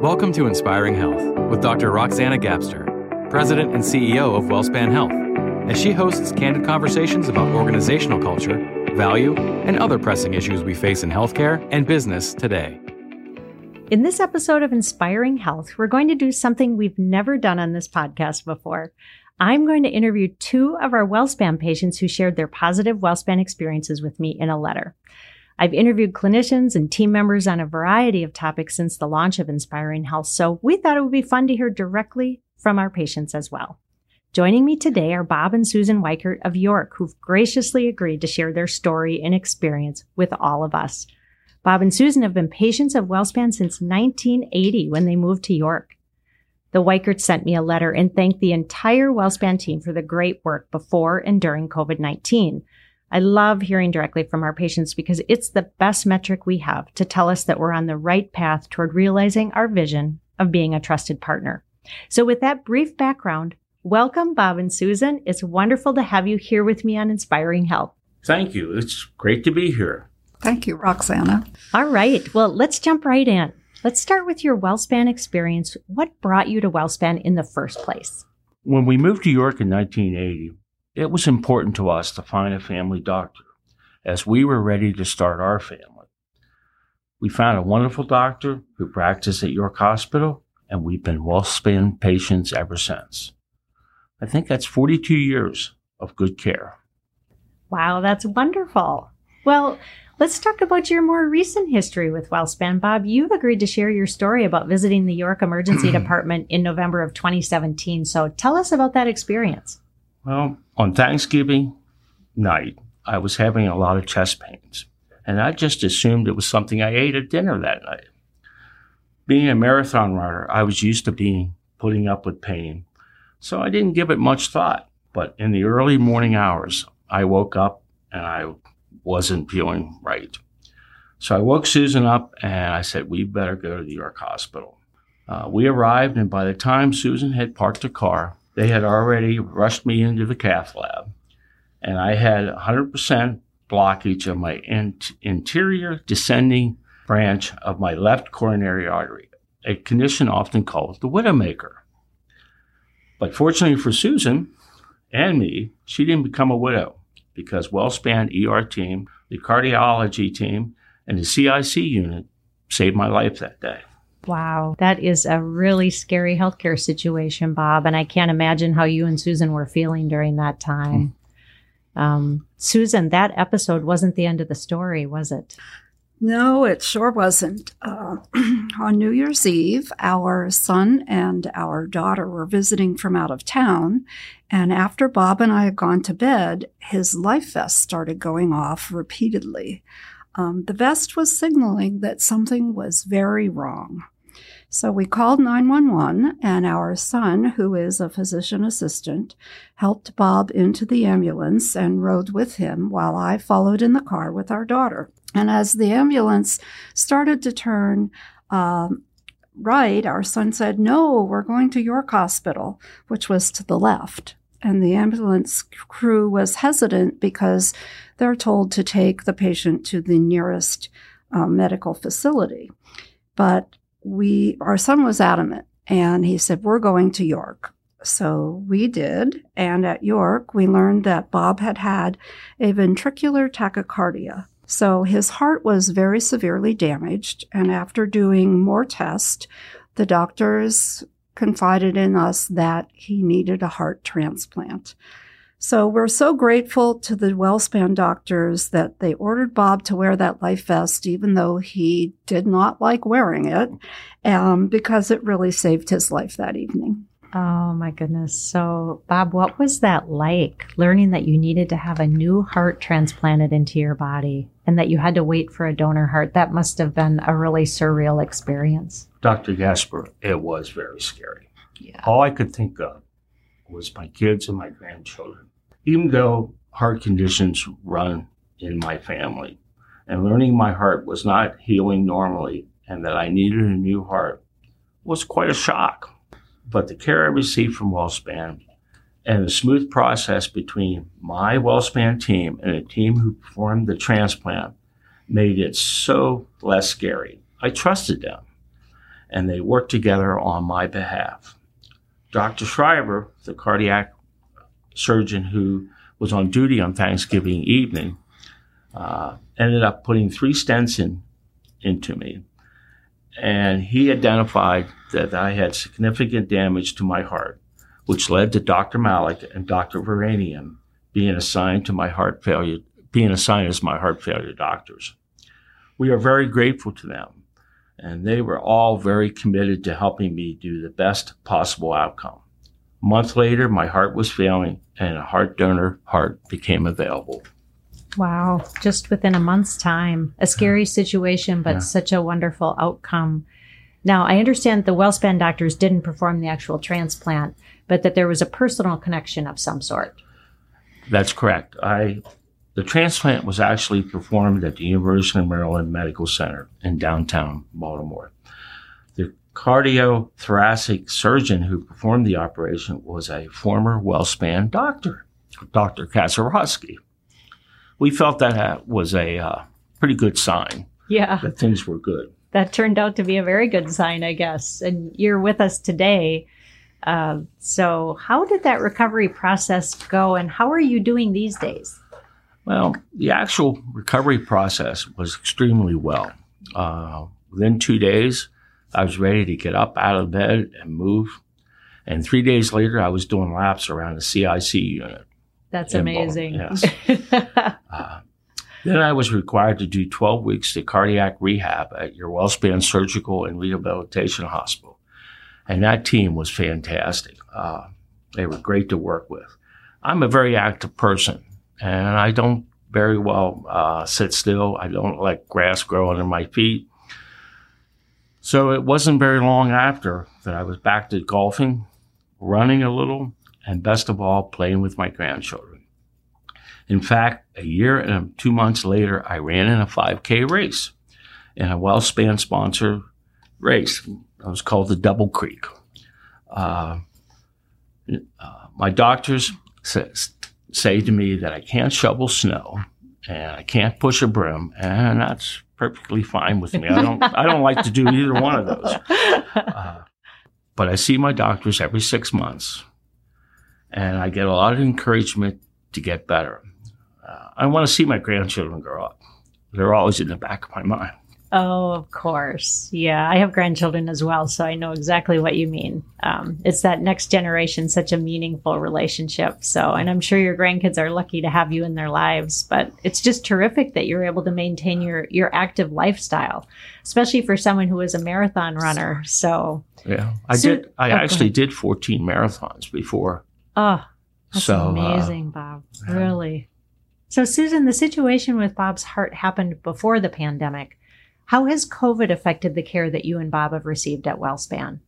Welcome to Inspiring Health with Dr. Roxanna Gapstur, President and CEO of WellSpan Health, as she hosts candid conversations about organizational culture, value, and other pressing issues we face in healthcare and business today. In this episode of Inspiring Health, we're going to do something we've never done on this podcast before. I'm going to interview two of our WellSpan patients who shared their positive WellSpan experiences with me in a letter. I've interviewed clinicians and team members on a variety of topics since the launch of Inspiring Health, so we thought it would be fun to hear directly from our patients as well. Joining me today are Bob and Susan Weikert of York, who've graciously agreed to share their story and experience with all of us. Bob and Susan have been patients of WellSpan since 1980 when they moved to York. The Weikerts sent me a letter and thanked the entire WellSpan team for the great work before and during COVID-19. I love hearing directly from our patients because it's the best metric we have to tell us that we're on the right path toward realizing our vision of being a trusted partner. So with that brief background, welcome, Bob and Susan. It's wonderful to have you here with me on Inspiring Health. Thank you. It's great to be here. Thank you, Roxanna. All right. Well, let's jump right in. Let's start with your WellSpan experience. What brought you to WellSpan in the first place? When we moved to York in 1980, it was important to us to find a family doctor as we were ready to start our family. We found a wonderful doctor who practiced at York Hospital, and we've been WellSpan patients ever since. I think that's 42 years of good care. Wow, that's wonderful. Well, let's talk about your more recent history with WellSpan. Bob, you've agreed to share your story about visiting the York Emergency Department in November of 2017. So tell us about that experience. Well, on Thanksgiving night, I was having a lot of chest pains, and I just assumed it was something I ate at dinner that night. Being a marathon runner, I was used to putting up with pain, so I didn't give it much thought. But in the early morning hours, I woke up and I wasn't feeling right. So I woke Susan up and I said, we better go to the York Hospital. We arrived, and by the time Susan had parked her car, they had already rushed me into the cath lab, and I had 100% blockage of my interior descending branch of my left coronary artery, a condition often called the Widowmaker. But fortunately for Susan and me, she didn't become a widow, because WellSpan ER team, the cardiology team, and the CIC unit saved my life that day. Wow, that is a really scary healthcare situation, Bob, and I can't imagine how you and Susan were feeling during that time. Susan, that episode wasn't the end of the story, was it? No, it sure wasn't. On New Year's Eve, our son and our daughter were visiting from out of town, and after Bob and I had gone to bed, his life vest started going off repeatedly. The vest was signaling that something was very wrong. So we called 911, and our son, who is a physician assistant, helped Bob into the ambulance and rode with him while I followed in the car with our daughter. And as the ambulance started to turn right, our son said, "No, we're going to York Hospital," which was to the left. And the ambulance crew was hesitant because they're told to take the patient to the nearest medical facility. But our son was adamant, and he said, "We're going to York." So we did, and at York, we learned that Bob had had a ventricular tachycardia. So his heart was very severely damaged, and after doing more tests, the doctors confided in us that he needed a heart transplant. So we're so grateful to the WellSpan doctors that they ordered Bob to wear that life vest, even though he did not like wearing it, because it really saved his life that evening. Oh, my goodness. So, Bob, what was that like, learning that you needed to have a new heart transplanted into your body and that you had to wait for a donor heart? That must have been a really surreal experience. Dr. Gapstur, it was very scary. Yeah. All I could think of was my kids and my grandchildren. Even though heart conditions run in my family, and learning my heart was not healing normally and that I needed a new heart was quite a shock. But the care I received from WellSpan and the smooth process between my WellSpan team and the team who performed the transplant made it so less scary. I trusted them. and they worked together on my behalf. Dr. Schreiber, the cardiac surgeon who was on duty on Thanksgiving evening, ended up putting 3 stents into me. And he identified that I had significant damage to my heart, which led to Dr. Malik and Dr. Varanian being assigned as my heart failure doctors. We are very grateful to them, and they were all very committed to helping me do the best possible outcome. A month later, my heart was failing, and a heart donor heart became available. Wow, just within a month's time. A scary situation, but such a wonderful outcome. Now, I understand the WellSpan doctors didn't perform the actual transplant, but that there was a personal connection of some sort. That's correct. The transplant was actually performed at the University of Maryland Medical Center in downtown Baltimore. The cardiothoracic surgeon who performed the operation was a former WellSpan doctor, Dr. Kaczorowski. We felt that was a pretty good sign. Yeah, that things were good. That turned out to be a very good sign, I guess. And you're with us today. So how did that recovery process go, and how are you doing these days? Well, the actual recovery process was extremely well. Within 2 days, I was ready to get up out of bed and move. And 3 days later, I was doing laps around the CIC unit. That's amazing. Yes. Then I was required to do 12 weeks to cardiac rehab at your WellSpan Surgical and Rehabilitation Hospital. And that team was fantastic. They were great to work with. I'm a very active person, and I don't very well sit still. I don't let grass grow under my feet. So it wasn't very long after that I was back to golfing, running a little, and best of all, playing with my grandchildren. In fact, a year and 2 months later, I ran in a 5K race in a WellSpan sponsored race. It was called the Double Creek. My doctors say to me that I can't shovel snow and I can't push a broom, and that's perfectly fine with me. I don't like to do either one of those. But I see my doctors every 6 months, and I get a lot of encouragement to get better. I want to see my grandchildren grow up. They're always in the back of my mind. Oh, of course. Yeah, I have grandchildren as well, so I know exactly what you mean. It's that next generation, such a meaningful relationship. So, and I'm sure your grandkids are lucky to have you in their lives, but it's just terrific that you're able to maintain your active lifestyle, especially for someone who is a marathon runner. So, yeah, I actually did 14 marathons before. Oh, that's amazing, Bob. Really. So, Susan, the situation with Bob's heart happened before the pandemic. How has COVID affected the care that you and Bob have received at WellSpan?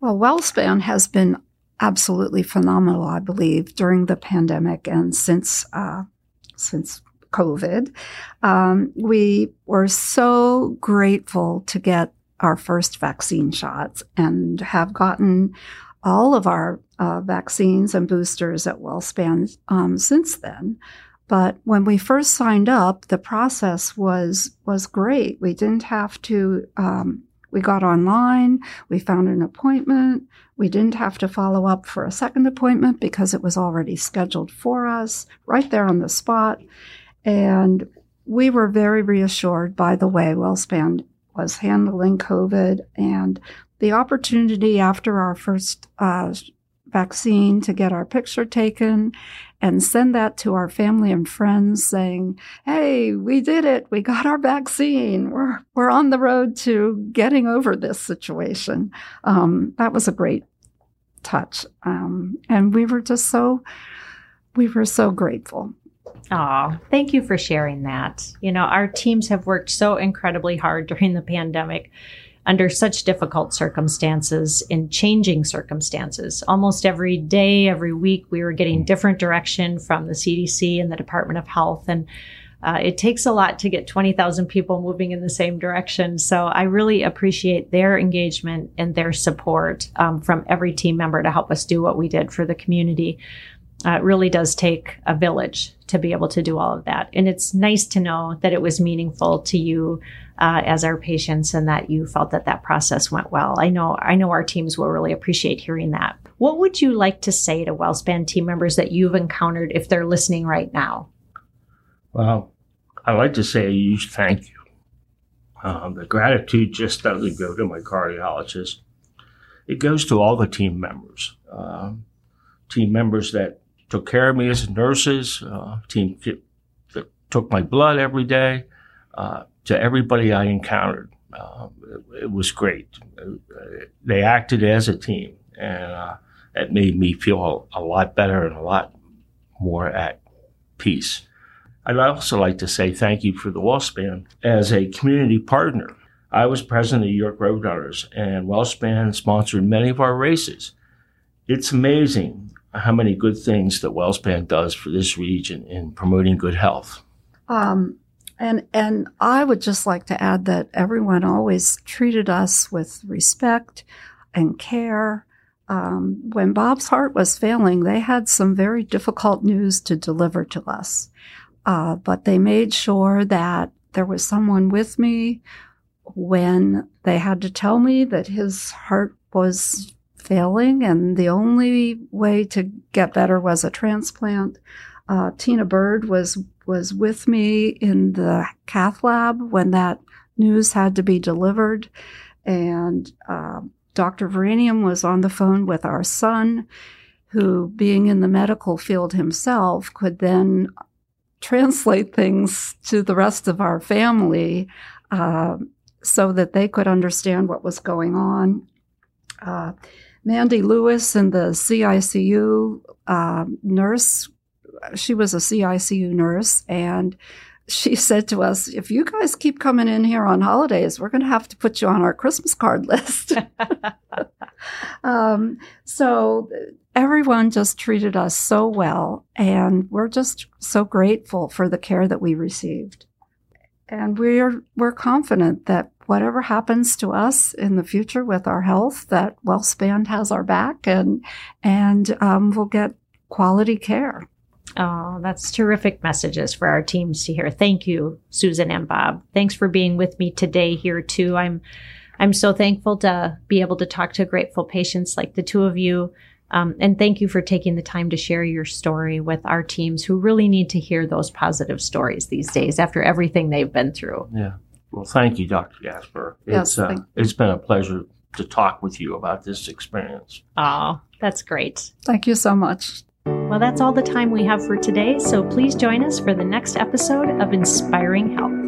Well, WellSpan has been absolutely phenomenal, I believe, during the pandemic and since COVID. We were so grateful to get our first vaccine shots and have gotten all of our vaccines and boosters at WellSpan since then. But when we first signed up, the process was great. We didn't have to, we got online, we found an appointment, we didn't have to follow up for a second appointment because it was already scheduled for us right there on the spot. And we were very reassured by the way WellSpan was handling COVID and the opportunity after our first vaccine to get our picture taken and send that to our family and friends saying, hey, we did it. We got our vaccine. We're on the road to getting over this situation. That was a great touch. And we were so grateful. Oh, thank you for sharing that. You know, our teams have worked so incredibly hard during the pandemic under such difficult circumstances, in changing circumstances. Almost every day, every week, we were getting different direction from the CDC and the Department of Health. And it takes a lot to get 20,000 people moving in the same direction. So I really appreciate their engagement and their support from every team member to help us do what we did for the community. It really does take a village to be able to do all of that. And it's nice to know that it was meaningful to you as our patients and that you felt that that process went well. I know our teams will really appreciate hearing that. What would you like to say to WellSpan team members that you've encountered if they're listening right now? Well, I'd like to say a huge thank you. The gratitude just doesn't go to my cardiologist. It goes to all the team members. Team members that took care of me as nurses, team that took my blood every day, to everybody I encountered. It was great. They acted as a team, and it made me feel a lot better and a lot more at peace. I'd also like to say thank you for the WellSpan as a community partner. I was president of York Road Runners, and WellSpan sponsored many of our races. It's amazing how many good things that WellSpan does for this region in promoting good health. And I would just like to add that everyone always treated us with respect and care. When Bob's heart was failing, they had some very difficult news to deliver to us. But they made sure that there was someone with me when they had to tell me that his heart was failing, and the only way to get better was a transplant. Tina Bird was with me in the cath lab when that news had to be delivered, and Dr. Varanian was on the phone with our son, who, being in the medical field himself, could then translate things to the rest of our family so that they could understand what was going on. Mandy Lewis in the CICU nurse, she was a CICU nurse, and she said to us, if you guys keep coming in here on holidays, we're going to have to put you on our Christmas card list. So everyone just treated us so well, and we're just so grateful for the care that we received. And we're confident that whatever happens to us in the future with our health, that WellSpan has our back, and we'll get quality care. Oh, that's terrific messages for our teams to hear. Thank you, Susan and Bob. Thanks for being with me today here too. I'm so thankful to be able to talk to grateful patients like the two of you. And thank you for taking the time to share your story with our teams who really need to hear those positive stories these days after everything they've been through. Yeah. Well, thank you, Dr. Gapstur. It's been a pleasure to talk with you about this experience. Oh, that's great. Thank you so much. Well, that's all the time we have for today. So please join us for the next episode of Inspiring Health.